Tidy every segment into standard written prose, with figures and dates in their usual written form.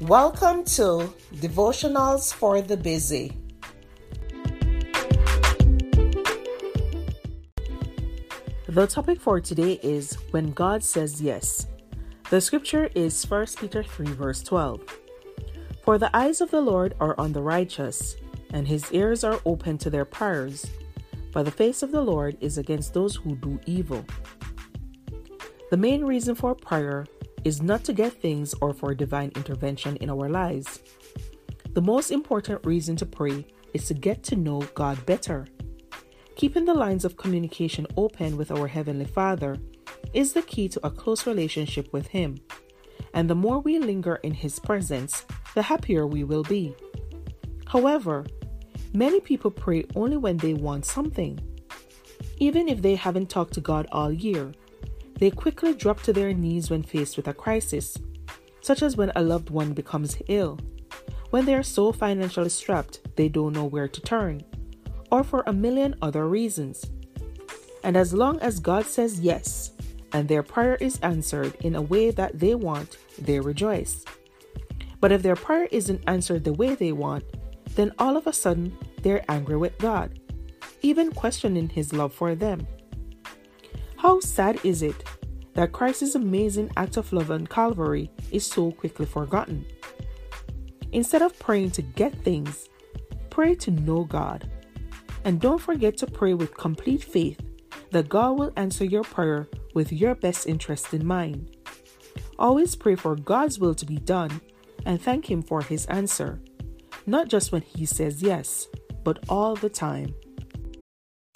Welcome to Devotionals for the Busy. The topic for today is When God Says Yes. The scripture is 1 Peter 3 verse 12. For the eyes of the Lord are on the righteous, and his ears are open to their prayers, but the face of the Lord is against those who do evil. The main reason for prayer is not to get things or for divine intervention in our lives. The most important reason to pray is to get to know God better. Keeping the lines of communication open with our Heavenly Father is the key to a close relationship with Him, and the more we linger in His presence, the happier we will be. However, many people pray only when they want something. Even if they haven't talked to God all year, they quickly drop to their knees when faced with a crisis, such as when a loved one becomes ill, when they are so financially strapped they don't know where to turn, or for a million other reasons. And as long as God says yes, and their prayer is answered in a way that they want, they rejoice. But if their prayer isn't answered the way they want, then all of a sudden they're angry with God, even questioning His love for them. How sad is it that Christ's amazing act of love on Calvary is so quickly forgotten? Instead of praying to get things, pray to know God. And don't forget to pray with complete faith that God will answer your prayer with your best interest in mind. Always pray for God's will to be done and thank Him for His answer, not just when He says yes, but all the time.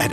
At